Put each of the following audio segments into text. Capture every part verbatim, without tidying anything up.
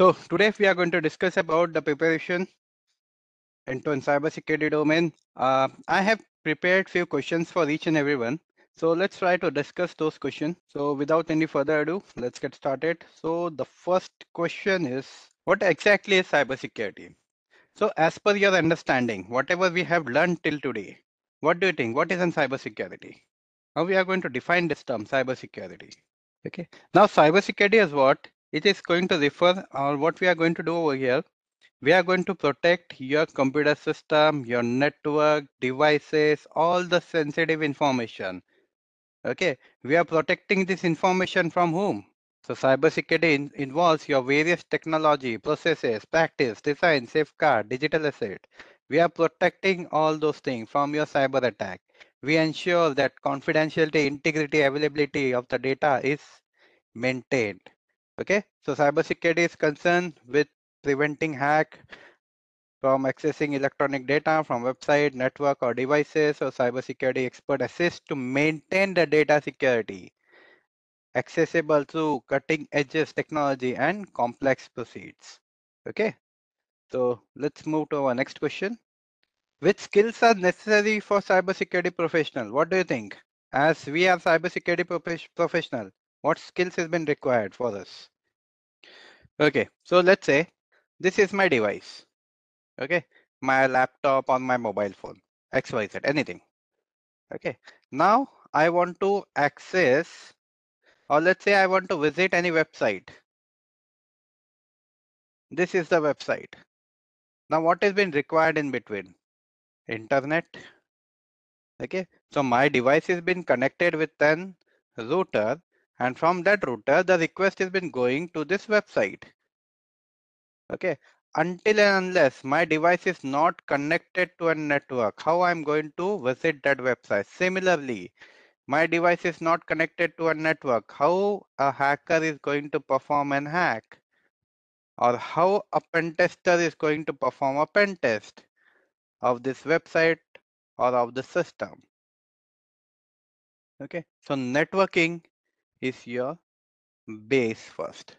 So today we are going to discuss about the preparation into cybersecurity domain. Uh, I have prepared few questions for each and everyone. So let's try to discuss those questions. So without any further ado, let's get started. So the first question is, what exactly is cybersecurity? So as per your understanding, whatever we have learned till today, what do you think? What is in cybersecurity? Now we are going to define this term cybersecurity. Okay. Now cybersecurity is what? It is going to refer, or what we are going to do over here, we are going to protect your computer system, your network, devices, all the sensitive information. Okay, we are protecting this information from whom? So cybersecurity in, involves your various technology, processes, practice, design, safeguard, digital asset. We are protecting all those things from your cyber attack. We ensure that confidentiality, integrity, availability of the data is maintained. Okay, so cybersecurity is concerned with preventing hack from accessing electronic data from website, network, or devices. So cybersecurity expert assists to maintain the data security, accessible through cutting edges technology and complex proceeds. Okay, so let's move to our next question. Which skills are necessary for cybersecurity professional? What do you think? As we are cybersecurity prof professional, what skills has been required for us? Okay, so let's say this is my device. Okay, my laptop or my mobile phone, X Y Z, anything. Okay, now I want to access, or let's say I want to visit any website. This is the website. Now what has been required in between? Internet. Okay, so my device has been connected with an router, and from that router the request has been going to this website. Okay, until and unless my device is not connected to a network, how I'm going to visit that website? Similarly, my device is not connected to a network, how a hacker is going to perform an hack, or how a pen tester is going to perform a pen test of this website or of the system. Okay, so networking is your base first.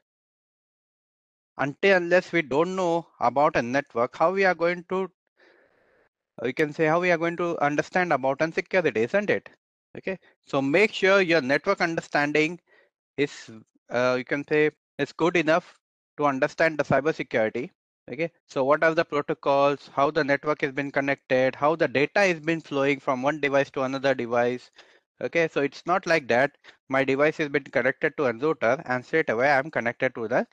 Until unless we don't know about a network, how we are going to, we can say how we are going to understand about an security, isn't it? Okay, so make sure your network understanding is, uh, you can say, is good enough to understand the cybersecurity. Okay, so what are the protocols, how the network has been connected, how the data has been flowing from one device to another device. Okay, so it's not like that my device has been connected to a router and straight away I'm connected to the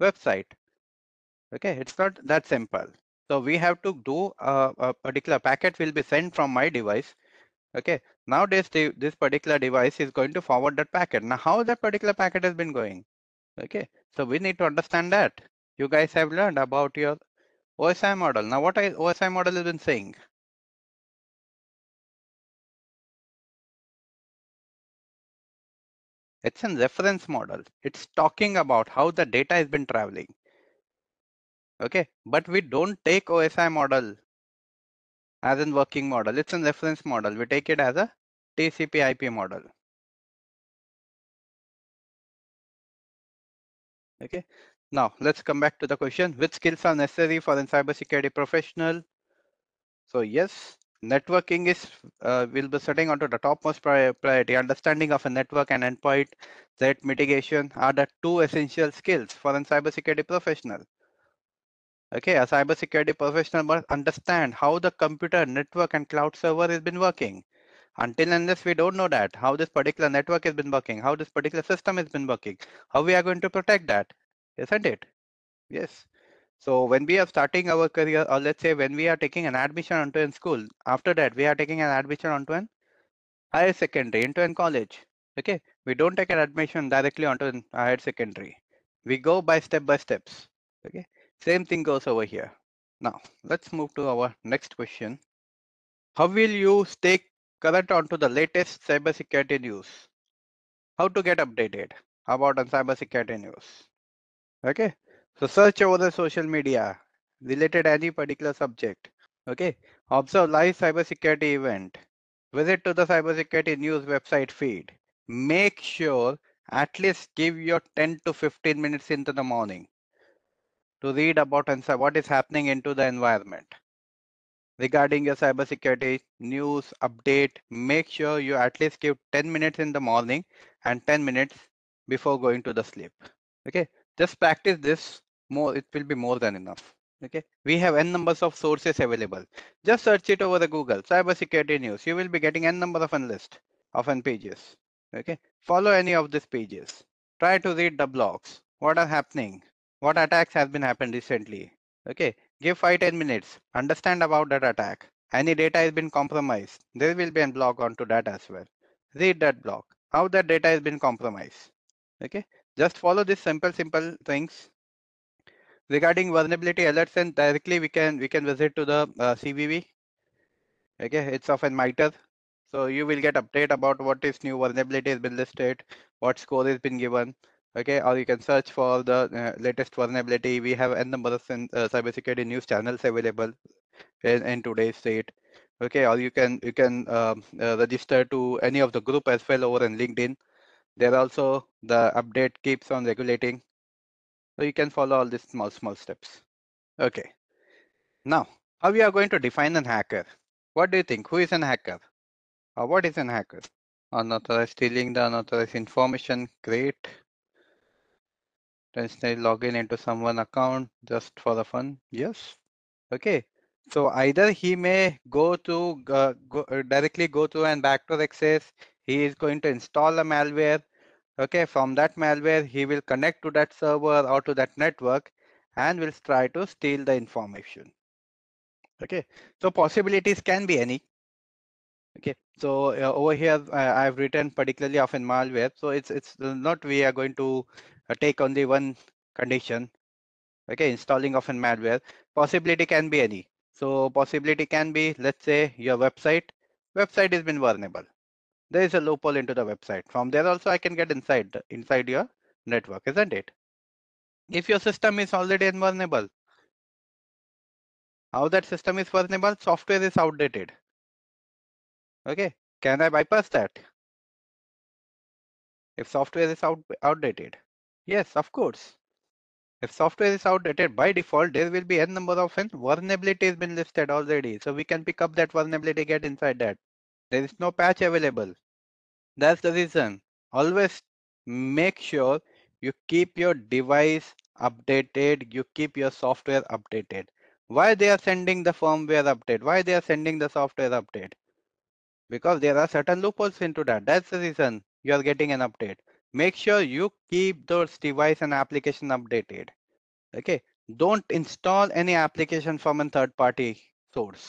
website. Okay, it's not that simple. So we have to do a, a particular packet will be sent from my device. Okay, nowadays the, this particular device is going to forward that packet. Now how that particular packet has been going? Okay, so we need to understand that. You guys have learned about your O S I model. Now what I, O S I model has been saying? It's a reference model. It's talking about how the data has been traveling. Okay, but we don't take O S I model as in working model. It's a reference model. We take it as a T C P I P model. Okay, now let's come back to the question. Which skills are necessary for a cybersecurity professional? So yes, networking is, uh, will be setting onto the topmost priority. Understanding of a network and endpoint threat mitigation are the two essential skills for a cybersecurity professional. Okay, a cybersecurity professional must understand how the computer, network, and cloud server has been working. Until unless we don't know that, how this particular network has been working, how this particular system has been working, how we are going to protect that, isn't it? Yes. So when we are starting our career, or let's say when we are taking an admission onto a school, after that we are taking an admission onto an higher secondary, into a college. Okay, we don't take an admission directly onto a higher secondary. We go by step by steps. Okay, same thing goes over here. Now let's move to our next question. How will you stay current onto the latest cybersecurity news? How to get updated about on cybersecurity news? Okay. So search over the social media related any particular subject. Okay, observe live cybersecurity event, visit to the cybersecurity news website feed. Make sure at least give your ten to fifteen minutes into the morning. to read about and what is happening into the environment. Regarding your cybersecurity news update, make sure you at least give ten minutes in the morning and ten minutes before going to the sleep. Okay, just practice this more, it will be more than enough. Okay, we have n numbers of sources available. Just search it over the Google, cybersecurity news. You will be getting n number of a list of n pages. Okay, follow any of these pages. Try to read the blogs. What are happening? What attacks have been happened recently? Okay. Give five to ten minutes, understand about that attack. Any data has been compromised. There will be a blog onto that as well. Read that blog, how that data has been compromised. Okay, just follow these simple, simple things. Regarding vulnerability alerts, and directly we can we can visit to the uh, C V E. Okay, it's of an MITRE. So you will get update about what is new vulnerability has been listed, what score has been given. Okay, or you can search for the uh, latest vulnerability. We have n number of uh, cybersecurity news channels available in, in today's state. Okay, or you can you can uh, uh, register to any of the group as well over in LinkedIn. There also the update keeps on regulating. So you can follow all these small, small steps. Okay. Now, how we are going to define an hacker? What do you think? Who is an hacker? Or what is an hacker? Unauthorized stealing the unauthorized information. Great. Intentionally login into someone's account just for the fun. Yes. Okay. So either he may go to uh, go, uh, directly go to and backdoor access. He is going to install a malware. Okay. From that malware, he will connect to that server or to that network and will try to steal the information. Okay. So possibilities can be any. Okay. So uh, over here, uh, I've written particularly of a malware. So it's it's not we are going to Uh, take only one condition. Okay, installing of a malware. Possibility can be any. So possibility can be, let's say your website website has been vulnerable. There is a loophole into the website. From there also I can get inside inside your network, isn't it? If your system is already vulnerable, how that system is vulnerable? Software is outdated. Okay, can I bypass that if software is out outdated? Yes, of course. If software is outdated, by default, there will be n number of vulnerabilities has been listed already. So we can pick up that vulnerability, get inside that. There is no patch available. That's the reason. Always make sure you keep your device updated. You keep your software updated. Why they are sending the firmware update? Why they are sending the software update? Because there are certain loopholes into that. That's the reason you are getting an update. Make sure you keep those device and application updated. Okay, don't install any application from a third party source.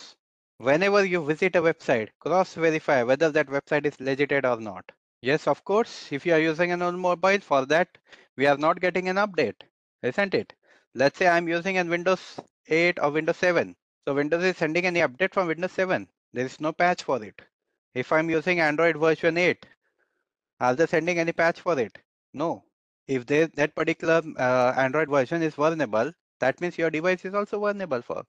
Whenever you visit a website, cross verify whether that website is legit or not. Yes, of course, if you are using an old mobile, for that we are not getting an update, isn't it? Let's say I'm using a Windows eight or Windows seven. So Windows is sending any update from Windows seven. There is no patch for it. If I'm using Android version eight, are they sending any patch for it? No. If they, that particular uh, Android version is vulnerable, that means your device is also vulnerable for.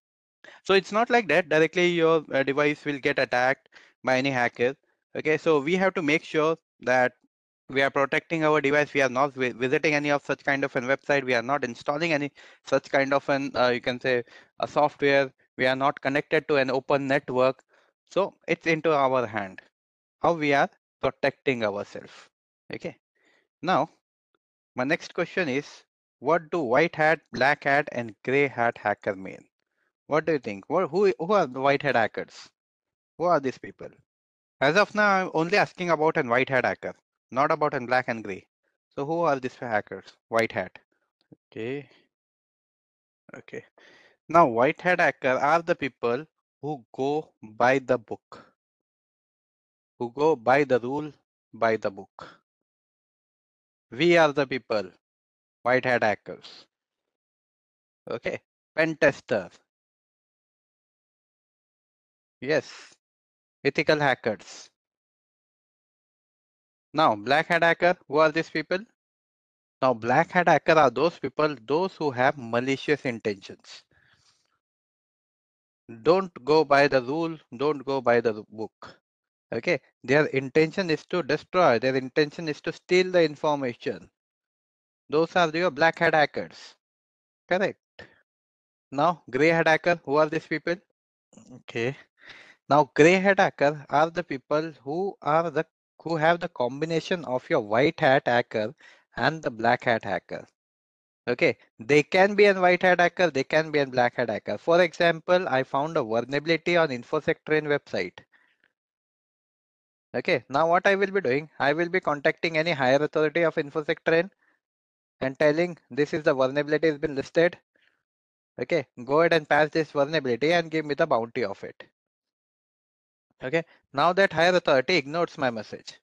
So it's not like that directly your uh, device will get attacked by any hacker. Okay, so we have to make sure that we are protecting our device. We are not vi visiting any of such kind of an website. We are not installing any such kind of an, uh, you can say, a software. We are not connected to an open network. So it's into our hand how we are protecting ourselves. Okay, now my next question is, what do white hat, black hat and gray hat hacker mean? What do you think? What, who, who are the white hat hackers? Who are these people? As of now, I'm only asking about a white hat hacker, not about a black and gray. So who are these hackers? White hat. Okay. Okay. Now white hat hacker are the people who go by the book. Who go by the rule, by the book. We are the people, white hat hackers. Okay, pen tester. Yes, ethical hackers. Now, black hat hacker, who are these people? Now, black hat hacker are those people, those who have malicious intentions. Don't go by the rule, don't go by the book. Okay, their intention is to destroy, their intention is to steal the information. Those are your black hat hackers. Correct. Now gray hat hacker, who are these people? Okay, now gray hat hacker are the people who are the who have the combination of your white hat hacker and the black hat hacker. Okay, they can be a white hat hacker, they can be a black hat hacker. For example, I found a vulnerability on InfoSec Train website. Okay, now what I will be doing, I will be contacting any higher authority of InfoSec Train and telling this is the vulnerability has been listed. Okay, go ahead and patch this vulnerability and give me the bounty of it. Okay, now that higher authority ignores my message.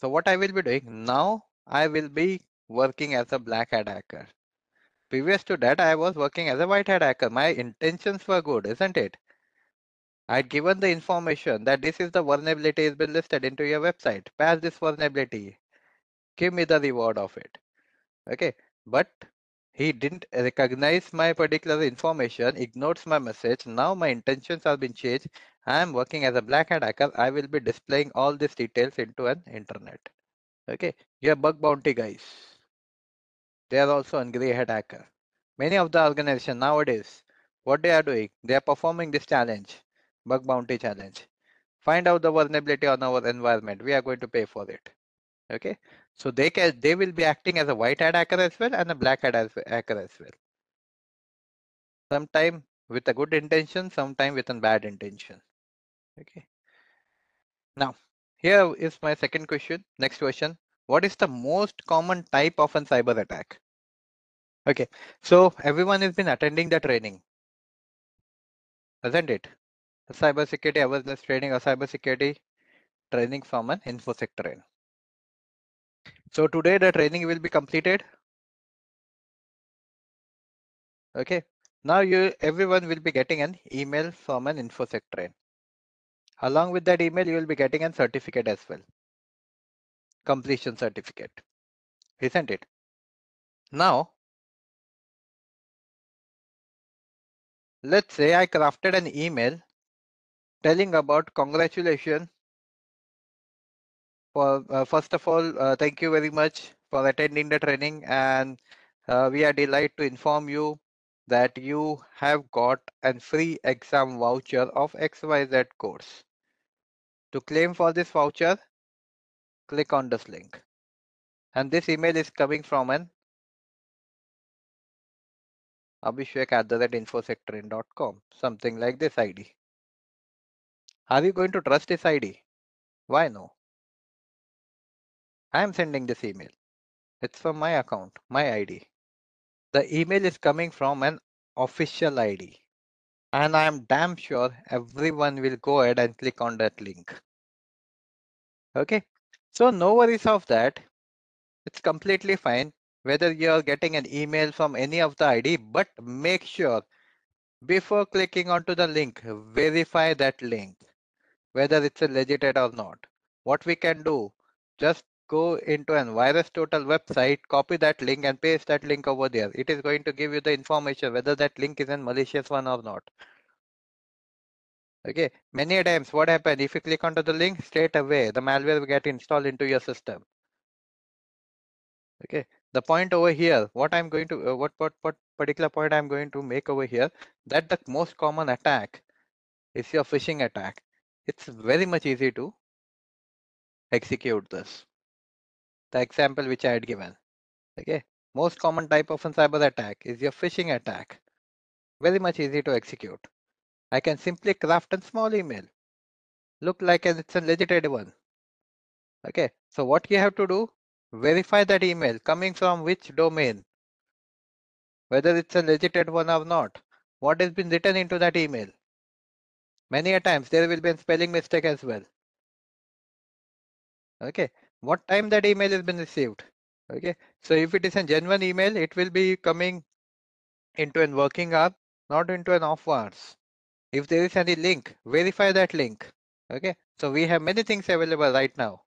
So what I will be doing now, I will be working as a black hat hacker. Previous to that, I was working as a white hat hacker. My intentions were good, isn't it? I had given the information that this is the vulnerability has been listed into your website. Patch this vulnerability. Give me the reward of it. Okay, but he didn't recognize my particular information, ignores my message. Now my intentions have been changed. I am working as a black hat hacker. I will be displaying all these details into an internet. Okay, your bug bounty guys, they are also on gray hat hacker. Many of the organizations nowadays, what they are doing, they are performing this challenge, bug bounty challenge. Find out the vulnerability on our environment. We are going to pay for it. Okay, so they can they will be acting as a white hat hacker as well and a black hat hacker as well. Sometime with a good intention, sometime with a bad intention. Okay. Now, here is my second question. Next question. What is the most common type of a cyber attack? Okay, so everyone has been attending the training, hasn't it? The cybersecurity awareness training or cybersecurity training from an InfoSec Train. So today the training will be completed. Okay, now you everyone will be getting an email from an InfoSec Train. Along with that email, you will be getting a certificate as well. Completion certificate, isn't it? Now, let's say I crafted an email telling about congratulations. For uh, first of all, uh, thank you very much for attending the training, and uh, we are delighted to inform you that you have got a free exam voucher of X Y Z course. To claim for this voucher, click on this link. And this email is coming from an abhishek at infosec train dot com, something like this I D. Are you going to trust this I D? Why no? I am sending this email. It's from my account, my I D. The email is coming from an official I D, and I am damn sure everyone will go ahead and click on that link. Okay, so no worries of that. It's completely fine whether you're getting an email from any of the I D, but make sure before clicking onto the link, verify that link, whether it's a legitimate or not. What we can do, just go into a VirusTotal website, copy that link and paste that link over there. It is going to give you the information whether that link is a malicious one or not. Okay, many times what happens, if you click onto the link, straight away the malware will get installed into your system. Okay, the point over here, what I'm going to, uh, what, what, what particular point I'm going to make over here, that the most common attack is your phishing attack. It's very much easy to execute this. The example which I had given. Okay, most common type of a cyber attack is your phishing attack. Very much easy to execute. I can simply craft a small email. Look like it's a legitimate one. Okay, so what you have to do, verify that email coming from which domain, whether it's a legitimate one or not. What has been written into that email? Many a times there will be a spelling mistake as well. Okay, what time that email has been received. Okay, so if it is a genuine email, it will be coming into an working hour, not into an off hours. If there is any link, verify that link. Okay, so we have many things available right now.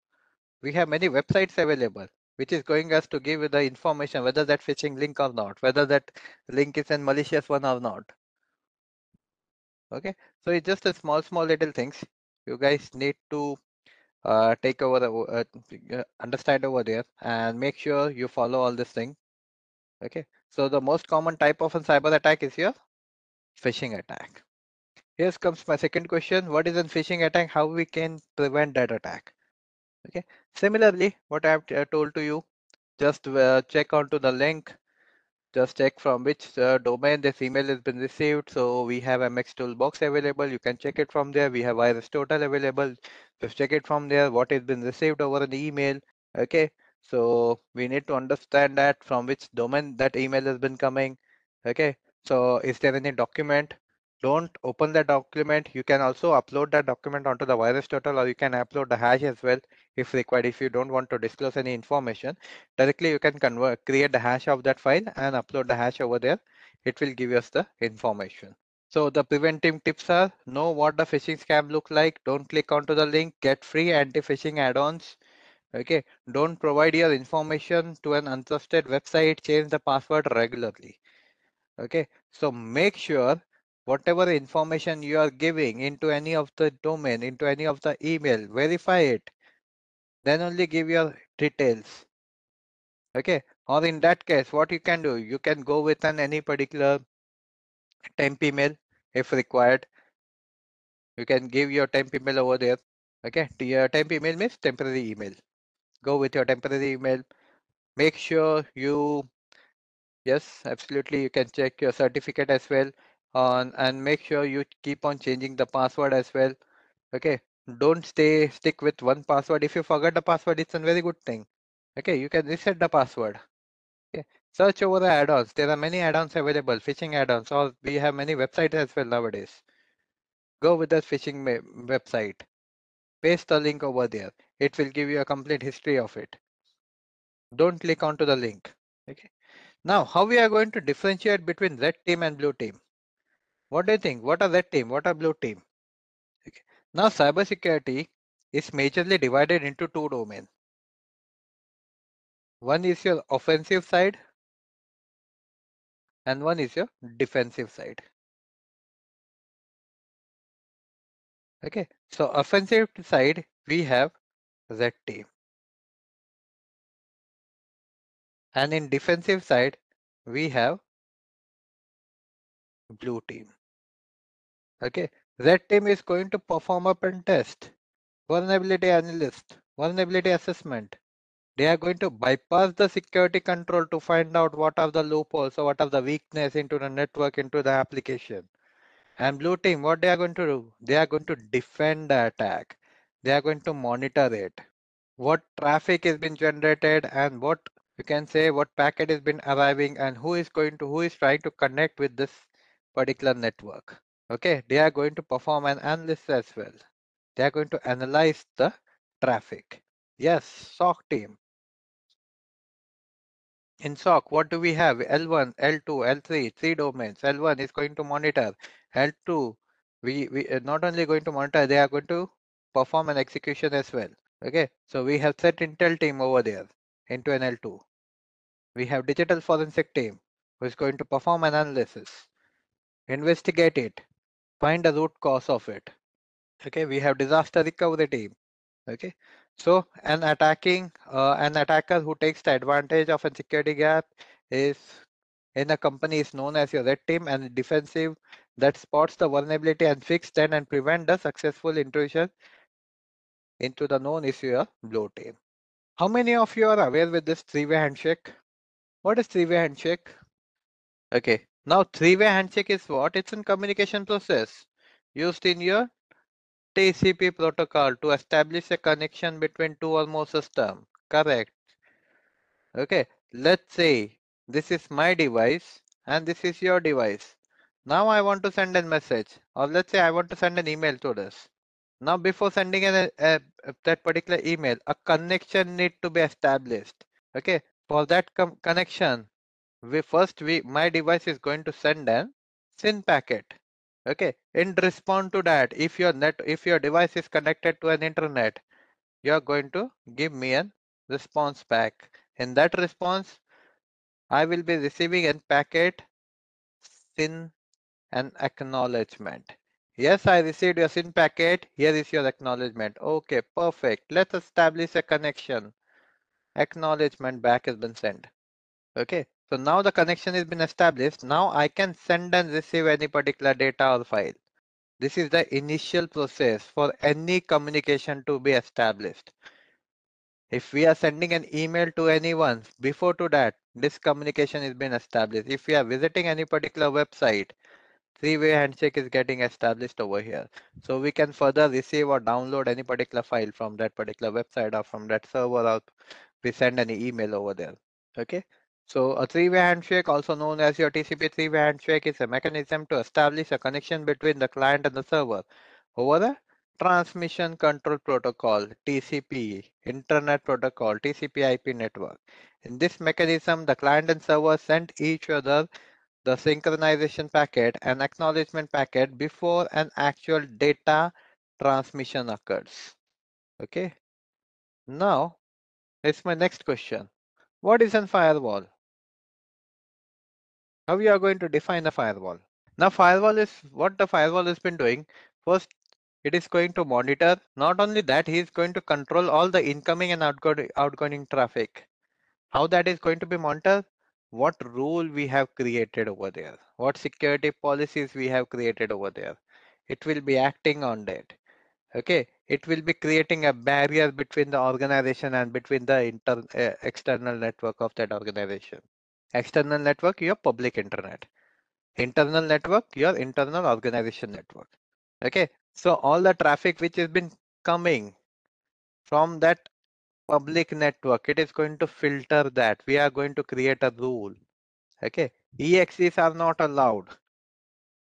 We have many websites available, which is going us to give you the information whether that phishing link or not, whether that link is a malicious one or not. Okay, so it's just a small, small little things you guys need to Uh, take over, uh, understand over there, and make sure you follow all this thing. Okay, So the most common type of a cyber attack is your phishing attack. Here comes my second question. What is a phishing attack? How we can prevent that attack? Okay. Similarly, what I have told to you, just uh, check onto the link. Just check from which uh, domain this email has been received. So we have M X Toolbox available. You can check it from there. We have VirusTotal available. Just check it from there. What has been received over an email. Okay. So we need to understand that from which domain that email has been coming. Okay. So is there any document? Don't open the document. You can also upload that document onto the VirusTotal, or you can upload the hash as well if required. If you don't want to disclose any information, directly you can convert, create the hash of that file and upload the hash over there. It will give us the information. So the preventive tips are, know what the phishing scam look like. Don't click onto the link. Get free anti-phishing add-ons. Okay. Don't provide your information to an untrusted website. Change the password regularly. Okay. So make sure whatever information you are giving into any of the domain, into any of the email, verify it. Then only give your details. Okay. Or in that case, what you can do, you can go with an any particular temp email if required. You can give your temp email over there. Okay. To your temp email means temporary email. Go with your temporary email. Make sure you, yes, absolutely. You can check your certificate as well. On and make sure you keep on changing the password as well. Okay. Don't stay stick with one password. If you forget the password, it's a very good thing. Okay. You can reset the password. Okay. Search over the add-ons. There are many add-ons available, phishing add-ons, or we have many websites as well nowadays. Go with the phishing website. Paste the link over there. It will give you a complete history of it. Don't click onto the link. Okay. Now, how we are going to differentiate between red team and blue team? What do you think? What are red team? What are blue team? Okay. Now, cybersecurity is majorly divided into two domains. One is your offensive side and one is your defensive side. Okay. So, offensive side, we have red team. And in defensive side, we have blue team. Okay. Red team is going to perform a pen test, vulnerability analyst, vulnerability assessment. They are going to bypass the security control to find out what are the loopholes or what are the weakness into the network, into the application. And blue team, what they are going to do? They are going to defend the attack. They are going to monitor it. What traffic has been generated and what you can say, what packet has been arriving and who is going to, who is trying to connect with this particular network. Okay. They are going to perform an analysis as well. They are going to analyze the traffic. Yes. S O C team. In S O C, what do we have? L one, L two, L three, three domains. L one is going to monitor. L two, we, we are not only going to monitor, they are going to perform an execution as well. Okay. So we have threat intel team over there into an L two. We have digital forensic team who is going to perform an analysis. Investigate it, find the root cause of it. Okay. We have disaster recovery team. Okay. So an attacking, uh, an attacker who takes the advantage of a security gap is in a company is known as your red team, and defensive that spots the vulnerability and fix then and prevent the successful intrusion into the known is your blue team. How many of you are aware with this three-way handshake? What is three-way handshake? Okay. Now, three-way handshake is what? It's a communication process used in your T C P protocol to establish a connection between two or more systems. Correct. Okay. Let's say this is my device and this is your device. Now I want to send a message, or let's say I want to send an email to this. Now, before sending an, a, a, that particular email, a connection needs to be established. Okay. For that connection, we first we my device is going to send an S Y N packet. Okay. In response to that, if your net if your device is connected to an internet, you are going to give me an response back. In that response, I will be receiving a packet S Y N and acknowledgement. Yes, I received your S Y N packet. Here is your acknowledgement. Okay, perfect. Let's establish a connection. Acknowledgement back has been sent. Okay. So now the connection has been established. Now I can send and receive any particular data or file. This is the initial process for any communication to be established. If we are sending an email to anyone, before to that, this communication has been established. If we are visiting any particular website, three-way handshake is getting established over here. So we can further receive or download any particular file from that particular website or from that server, or we send an email over there. Okay. So a three-way handshake, also known as your T C P three-way handshake, is a mechanism to establish a connection between the client and the server over the transmission control protocol, T C P, Internet Protocol, T C P I P network. In this mechanism, the client and server send each other the synchronization packet and acknowledgement packet before an actual data transmission occurs. Okay. Now, it's my next question. What is a firewall? How we are going to define a firewall? Now firewall is what the firewall has been doing. First, it is going to monitor. Not only that, he is going to control all the incoming and outgoing, outgoing traffic. How that is going to be monitored? What rule we have created over there? What security policies we have created over there? It will be acting on that. Okay. It will be creating a barrier between the organization and between the inter, uh, external network of that organization. External network, your public internet. Internal network, your internal organization network. Okay. So all the traffic which has been coming from that public network, it is going to filter that. We are going to create a rule. Okay. E X Es are not allowed.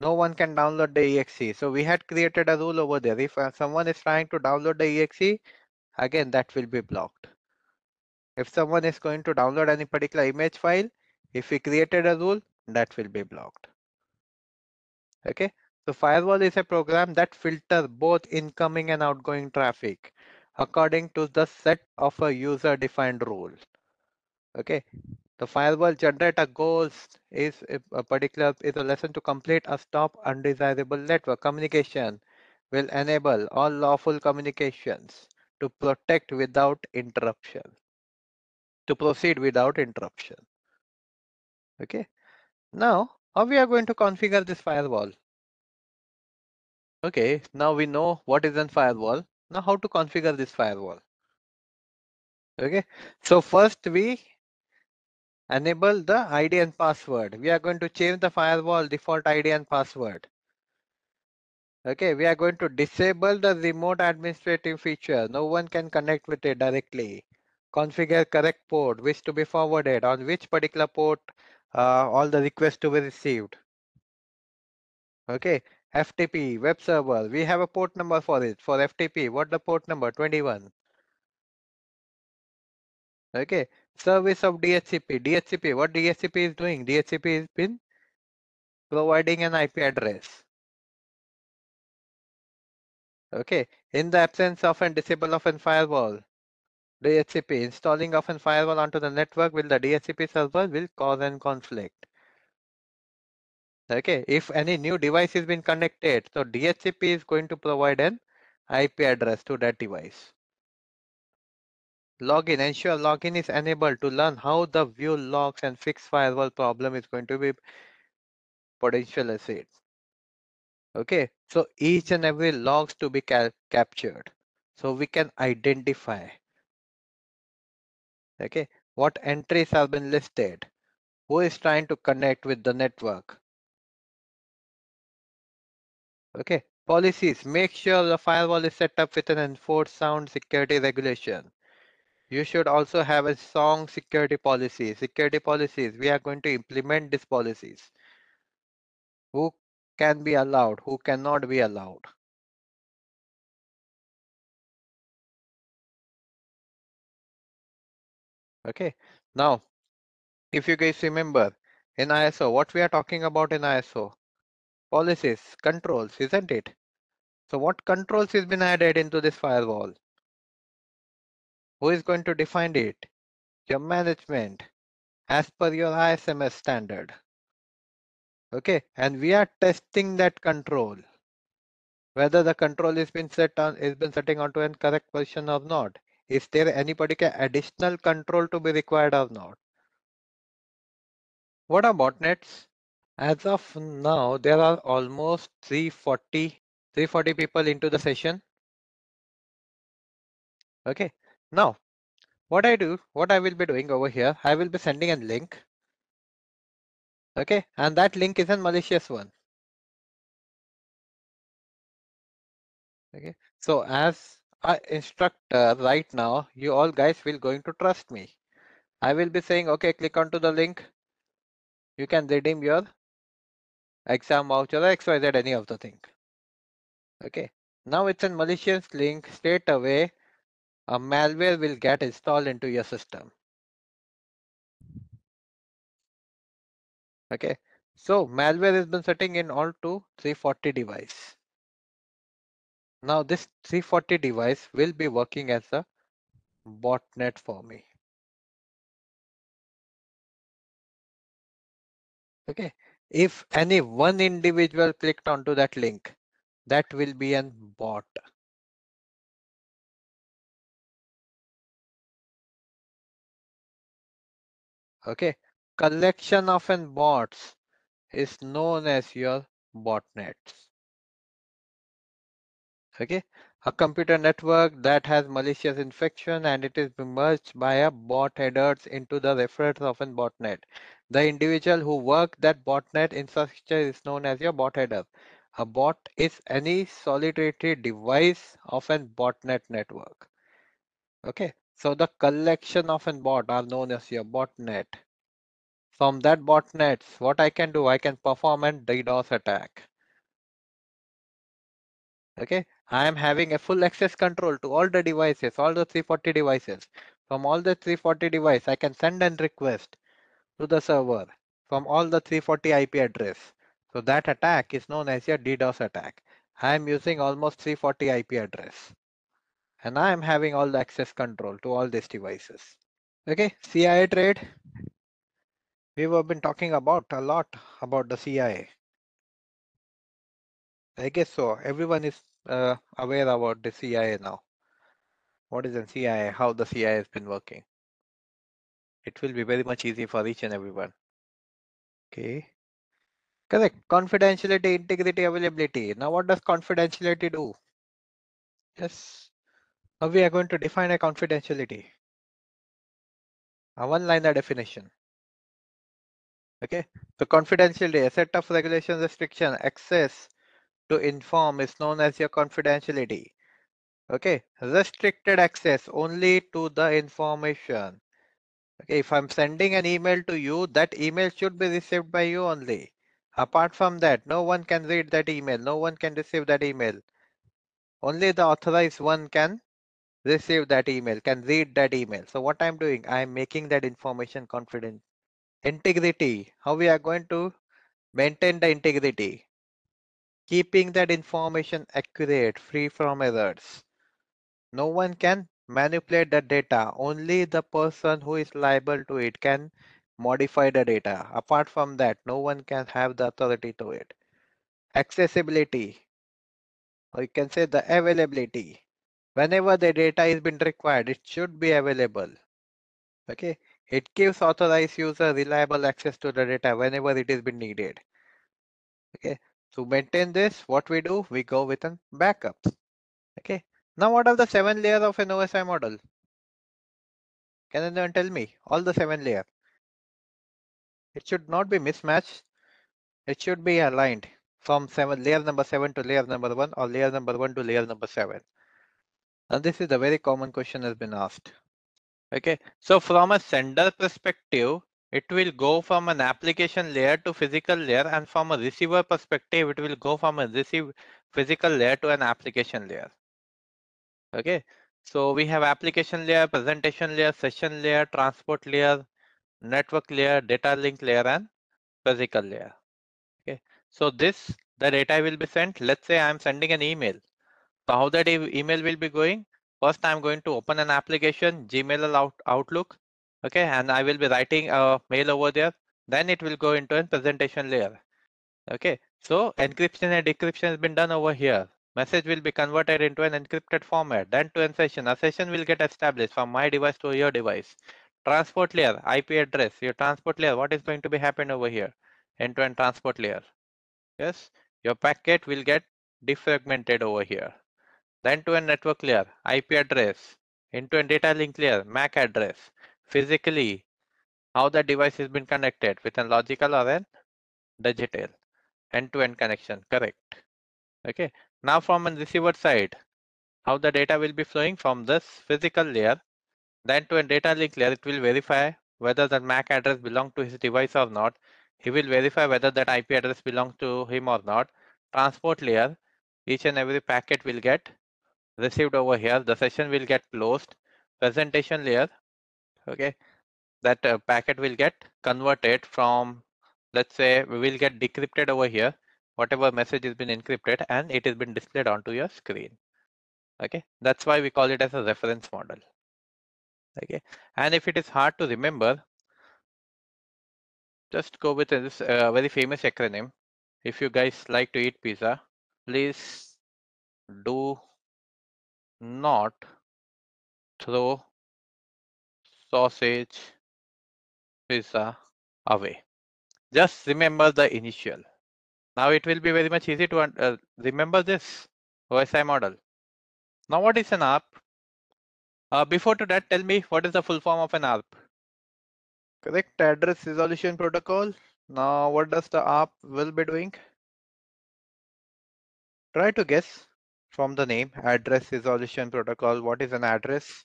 No one can download the E X E. So we had created a rule over there. If someone is trying to download the E X E, again, that will be blocked. If someone is going to download any particular image file, if we created a rule, that will be blocked. Okay. So firewall is a program that filters both incoming and outgoing traffic according to the set of a user defined rule. Okay. The firewall generate a goals is a particular is a lesson to complete a stop undesirable network communication, will enable all lawful communications to protect without interruption, to proceed without interruption. Okay. Now how we are going to configure this firewall? Okay. Now we know what is a firewall. Now how to configure this firewall? Okay. So first we enable the I D and password. We are going to change the firewall default I D and password. Okay, we are going to disable the remote administrative feature. No one can connect with it directly. Configure correct port, which to be forwarded, on which particular port uh, all the requests to be received. Okay, F T P, web server. We have a port number for it. For F T P, what the port number? twenty-one. Okay. Service of D H C P. D H C P, what D H C P is doing? D H C P has been providing an I P address. Okay. In the absence of and disable of a firewall, D H C P, installing of a firewall onto the network with the D H C P server will cause a conflict. Okay. If any new device has been connected, so D H C P is going to provide an I P address to that device. Login, ensure login is enabled to learn how the view logs and fix firewall problem is going to be potential asset. Okay, so each and every logs to be ca captured so we can identify. Okay, what entries have been listed, who is trying to connect with the network. Okay, policies, make sure the firewall is set up with an enforced sound security regulation. You should also have a strong security policy. Security policies, we are going to implement these policies. Who can be allowed, who cannot be allowed. Okay, now, if you guys remember, in I S O, what we are talking about in I S O? Policies, controls, isn't it? So what controls has been added into this firewall? Who is going to define it? Your management as per your I S M S standard. Okay, and we are testing that control, whether the control is been set on is been setting onto a correct version or not. Is there any particular additional control to be required or not? What are botnets? As of now, there are almost three hundred forty people into the session. Okay, now what I do, what I will be doing over here, I will be sending a link. Okay, and that link is a malicious one. Okay, so as an instructor right now, you all guys will going to trust me. I will be saying, okay, click onto the link. You can redeem your exam voucher or X Y Z, any of the thing. Okay, now it's a malicious link. Straight away, a malware will get installed into your system. Okay, so malware has been sitting in all to three hundred forty device. Now this three hundred forty device will be working as a botnet for me. Okay, if any one individual clicked onto that link, that will be an bot. Okay, collection of an bots is known as your botnets. Okay, a computer network that has malicious infection and it is merged by a bot headers into the reference of a botnet. The individual who worked that botnet infrastructure is known as your bot header. A bot is any solitary device of a botnet network. Okay, so the collection of a bot are known as your botnet. From that botnets, what I can do, I can perform a DDoS attack. Okay, I am having a full access control to all the devices, all the three hundred forty devices. From all the three hundred forty device, I can send a request to the server from all the three hundred forty I P address. So that attack is known as your DDoS attack. I am using almost three hundred forty I P address. And I am having all the access control to all these devices. Okay, C I A trade. We have been talking about a lot about the C I A. I guess so. Everyone is uh, aware about the C I A now. What is the C I A? How the C I A has been working? It will be very much easy for each and everyone. Okay. Correct. Confidentiality, integrity, availability. Now, what does confidentiality do? Yes. Now we are going to define a confidentiality. A one-liner definition. Okay. So confidentiality, a set of regulations, restriction, access to inform is known as your confidentiality. Okay. Restricted access only to the information. Okay, if I'm sending an email to you, that email should be received by you only. Apart from that, no one can read that email. No one can receive that email. Only the authorized one can receive that email, can read that email. So what I'm doing, I'm making that information confident. Integrity, how we are going to maintain the integrity. Keeping that information accurate, free from errors. No one can manipulate the data. Only the person who is liable to it can modify the data. Apart from that, no one can have the authority to it. Accessibility, or you can say the availability. Whenever the data has been required, it should be available. Okay, it gives authorized user reliable access to the data whenever it has been needed. Okay, to maintain this, what we do, we go with a backup. Okay. Now, what are the seven layers of an O S I model? Can anyone tell me? All the seven layers. It should not be mismatched. It should be aligned from seven, layer number seven to layer number one, or layer number one to layer number seven. And this is a very common question has been asked. Okay. So from a sender perspective, it will go from an application layer to physical layer, and from a receiver perspective, it will go from a receive physical layer to an application layer. Okay, so we have application layer, presentation layer, session layer, transport layer, network layer, data link layer, and physical layer. Okay, so this, the data will be sent. Let's say I'm sending an email. So how that e email will be going? First, I'm going to open an application, Gmail or out Outlook. Okay, and I will be writing a mail over there. Then it will go into a presentation layer. Okay, so encryption and decryption has been done over here. Message will be converted into an encrypted format, then to a session. A session will get established from my device to your device. Transport layer, I P address, your transport layer, what is going to be happen over here? End-to-end transport layer. Yes, your packet will get defragmented over here. The end-to-end network layer, I P address, end-to-end data link layer, M A C address, physically, how the device has been connected with a logical or a digital end-to-end connection, correct? Okay, now from a receiver side, how the data will be flowing from this physical layer, then to a data link layer, it will verify whether that M A C address belongs to his device or not. He will verify whether that I P address belongs to him or not. Transport layer, each and every packet will get received over here. The session will get closed. Presentation layer, okay, that uh, packet will get converted from, let's say, we will get decrypted over here. Whatever message has been encrypted and it has been displayed onto your screen. Okay, that's why we call it as a reference model. Okay, and if it is hard to remember, just go with this uh, very famous acronym. If you guys like to eat pizza, please do not throw sausage pizza away. Just remember the initial. Now it will be very much easy to uh, remember this O S I model. Now what is an A R P? Uh, before to that, tell me what is the full form of an A R P? Correct, address resolution protocol. Now what does the A R P will be doing? Try to guess from the name, address resolution protocol, what is an address?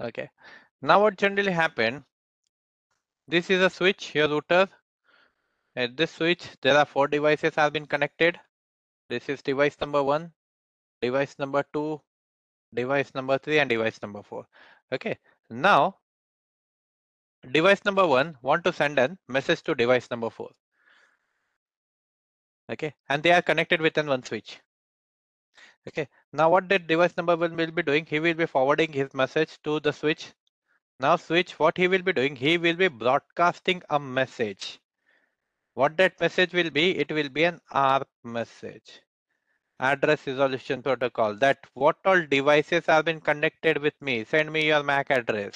Okay, now what generally happens, this is a switch, your router. At this switch, there are four devices have been connected. This is device number one, device number two, device number three, and device number four. Okay. Now, device number one want to send a message to device number four. Okay. And they are connected within one switch. Okay. Now, what did device number one will be doing? He will be forwarding his message to the switch. Now, switch, what he will be doing? He will be broadcasting a message. What that message will be, it will be an A R P message, address resolution protocol, that what all devices have been connected with me, send me your M A C address.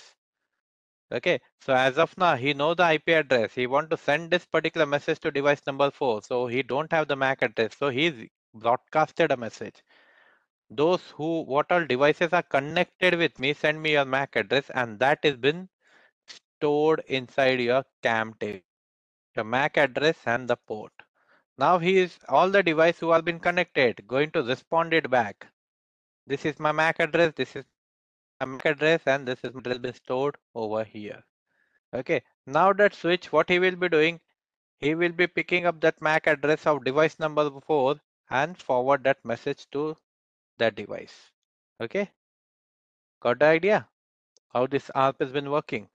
Okay, so as of now, he knows the I P address. He wants to send this particular message to device number four. So he don't have the M A C address. So he's broadcasted a message. Those who, what all devices are connected with me, send me your M A C address, and that has been stored inside your C A M table. The M A C address and the port. Now he is all the device who have been connected going to respond it back. This is my M A C address, this is my M A C address, and this is will be stored over here. Okay, now that switch, what he will be doing, he will be picking up that M A C address of device number four and forward that message to that device. Okay, got the idea how this A R P has been working?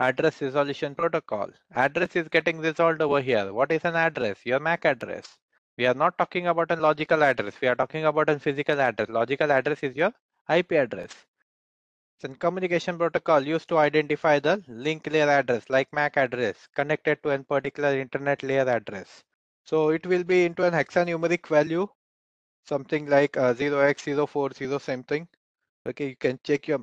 Address resolution protocol. Address is getting resolved over here. What is an address? Your M A C address. We are not talking about a logical address. We are talking about a physical address. Logical address is your I P address. It's a communication protocol used to identify the link layer address, like M A C address, connected to a particular internet layer address. So it will be into an hexanumeric value, something like uh, zero x zero four zero something. Okay, you can check your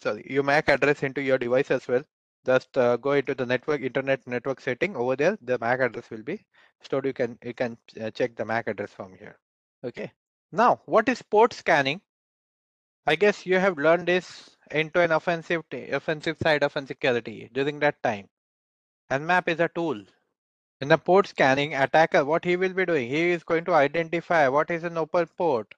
Sorry, your M A C address into your device as well. Just uh, go into the network, internet network setting over there. The M A C address will be stored. You can you can check the M A C address from here. Okay. Now, what is port scanning? I guess you have learned this into an offensive offensive side of security during that time. Nmap is a tool. In the port scanning, attacker, what he will be doing? He is going to identify what is an open port.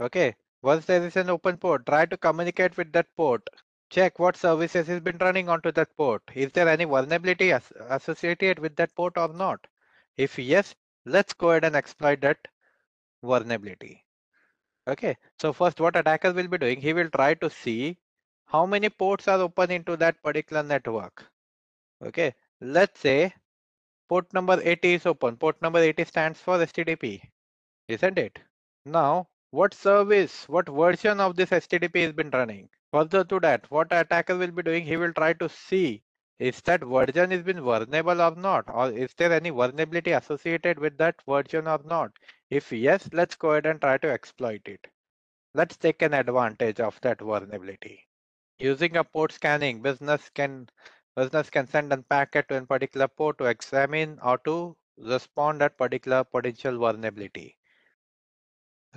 Okay. Once there is an open port, try to communicate with that port. Check what services has been running onto that port. Is there any vulnerability as associated with that port or not? If yes, let's go ahead and exploit that vulnerability. Okay, so first what attacker will be doing, he will try to see how many ports are open into that particular network. Okay, let's say port number eighty is open. Port number eighty stands for H T T P, isn't it? Now, what service, what version of this H T T P has been running? Further to that, what attacker will be doing, he will try to see is that version has been vulnerable or not, or is there any vulnerability associated with that version or not? If yes, let's go ahead and try to exploit it. Let's take an advantage of that vulnerability. Using a port scanning, business can business can send a packet to a particular port to examine or to respond at particular potential vulnerability.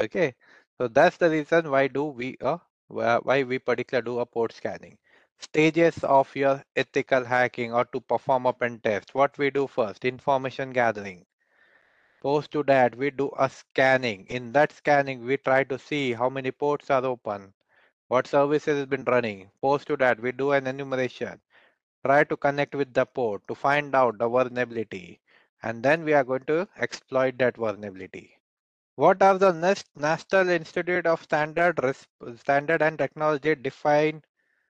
Okay, so that's the reason why do we uh, why we particularly do a port scanning. Stages of your ethical hacking or to perform a pen test. What we do first, information gathering. Post to that, we do a scanning. In that scanning, we try to see how many ports are open, what services has been running. Post to that, we do an enumeration. Try to connect with the port to find out the vulnerability. And then we are going to exploit that vulnerability. What are the NIST, National Institute of Standard, Standard and Technology defined?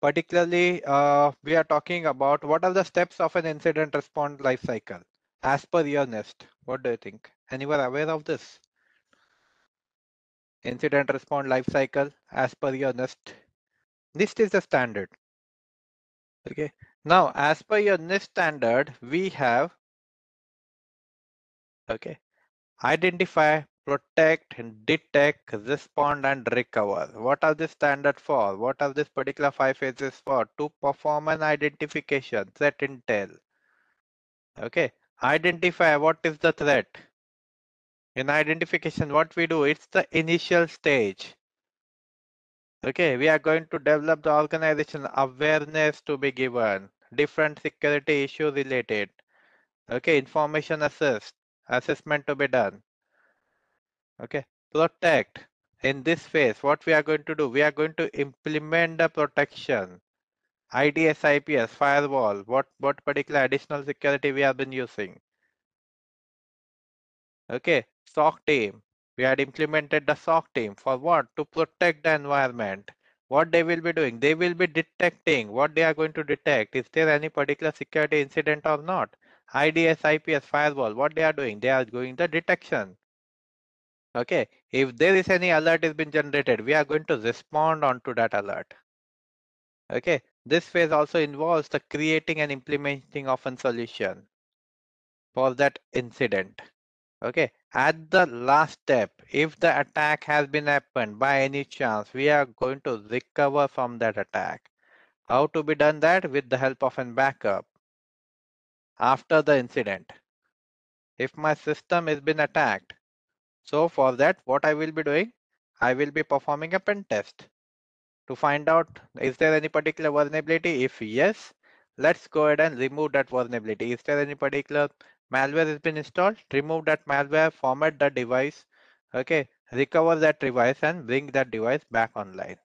Particularly, uh, we are talking about what are the steps of an incident response lifecycle as per your NIST. What do you think? Anyone aware of this? Incident response lifecycle as per your NIST. NIST is the standard. Okay. Now, as per your NIST standard, we have okay, identify, protect, detect, respond, and recover. What are the standard for? What are these particular five phases for? To perform an identification, threat intel. Okay. Identify what is the threat. In identification, what we do, it's the initial stage. Okay, we are going to develop the organization awareness to be given, different security issue related. Okay, information assist, assessment to be done. Okay, protect. In this phase, what we are going to do, we are going to implement the protection. I D S, I P S, firewall, what, what particular additional security we have been using. Okay, S O C team. We had implemented the S O C team for what? To protect the environment. What they will be doing? They will be detecting what they are going to detect. Is there any particular security incident or not? I D S, I P S, firewall, what they are doing? They are doing the detection. Okay, if there is any alert has been generated, we are going to respond onto that alert. Okay, this phase also involves the creating and implementing of a solution for that incident. Okay, at the last step, if the attack has been happened by any chance, we are going to recover from that attack. How to be done that? With the help of a backup after the incident. If my system has been attacked, so for that, what I will be doing, I will be performing a pen test to find out, is there any particular vulnerability? If yes, let's go ahead and remove that vulnerability. Is there any particular malware has been installed? Remove that malware, format the device, okay, recover that device and bring that device back online.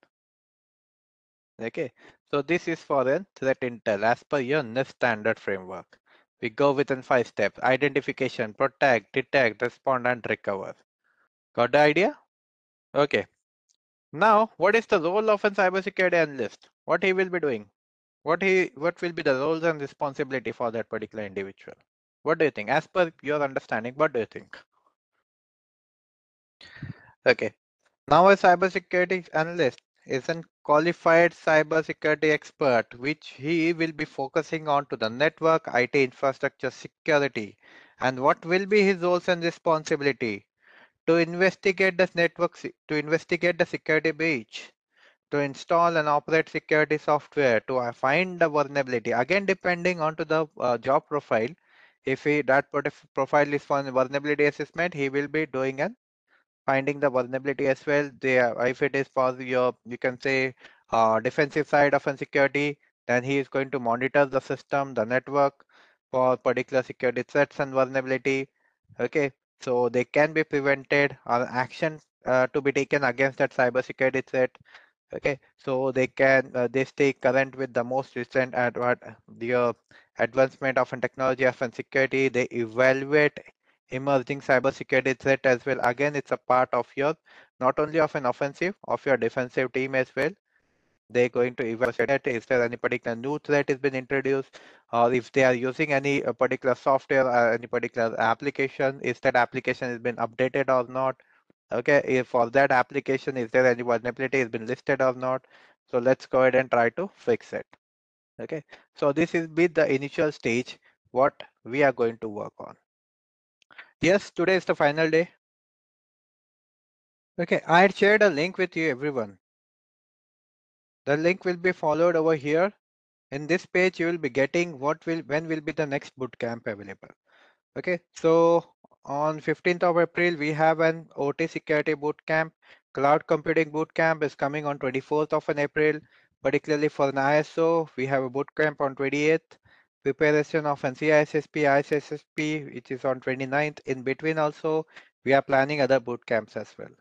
Okay, so this is for a threat intel as per your NIST standard framework. We go within five steps: identification, protect, detect, respond, and recover. Got the idea? Okay. Now, what is the role of a cybersecurity analyst? What he will be doing? What he what will be the roles and responsibility for that particular individual? What do you think? As per your understanding, what do you think? Okay. Now, a cybersecurity analyst is a qualified cybersecurity expert, which he will be focusing on to the network, I T infrastructure, security. And what will be his roles and responsibility? To investigate the network, to investigate the security breach, to install and operate security software, to find the vulnerability. Again, depending on to the uh, job profile, if he, that profile is for vulnerability assessment, he will be doing an finding the vulnerability as well. They are, if it is for your, you can say, uh, defensive side of security, then he is going to monitor the system, the network for particular security threats and vulnerability. Okay, so they can be prevented or action uh, to be taken against that cybersecurity threat. Okay, so they can uh, they stay current with the most recent ad the uh, advancement of technology of security. They evaluate emerging cybersecurity threat as well. Again, it's a part of your, not only of an offensive, of your defensive team as well. They're going to evaluate, is there any particular new threat has been introduced, or if they are using any particular software or any particular application, is that application has been updated or not? Okay, if for that application, is there any vulnerability has been listed or not? So let's go ahead and try to fix it. Okay, so this is be the initial stage what we are going to work on. Yes, today is the final day. Okay, I had shared a link with you everyone. The link will be followed over here. In this page, you will be getting what will when will be the next bootcamp available. Okay, so on fifteenth of April, we have an O T security bootcamp. Cloud computing bootcamp is coming on twenty-fourth of April, particularly for an I S O. We have a bootcamp on twenty-eighth. Preparation of an C I S S P, I S S S P, which is on twenty-ninth. In between also, we are planning other bootcamps as well.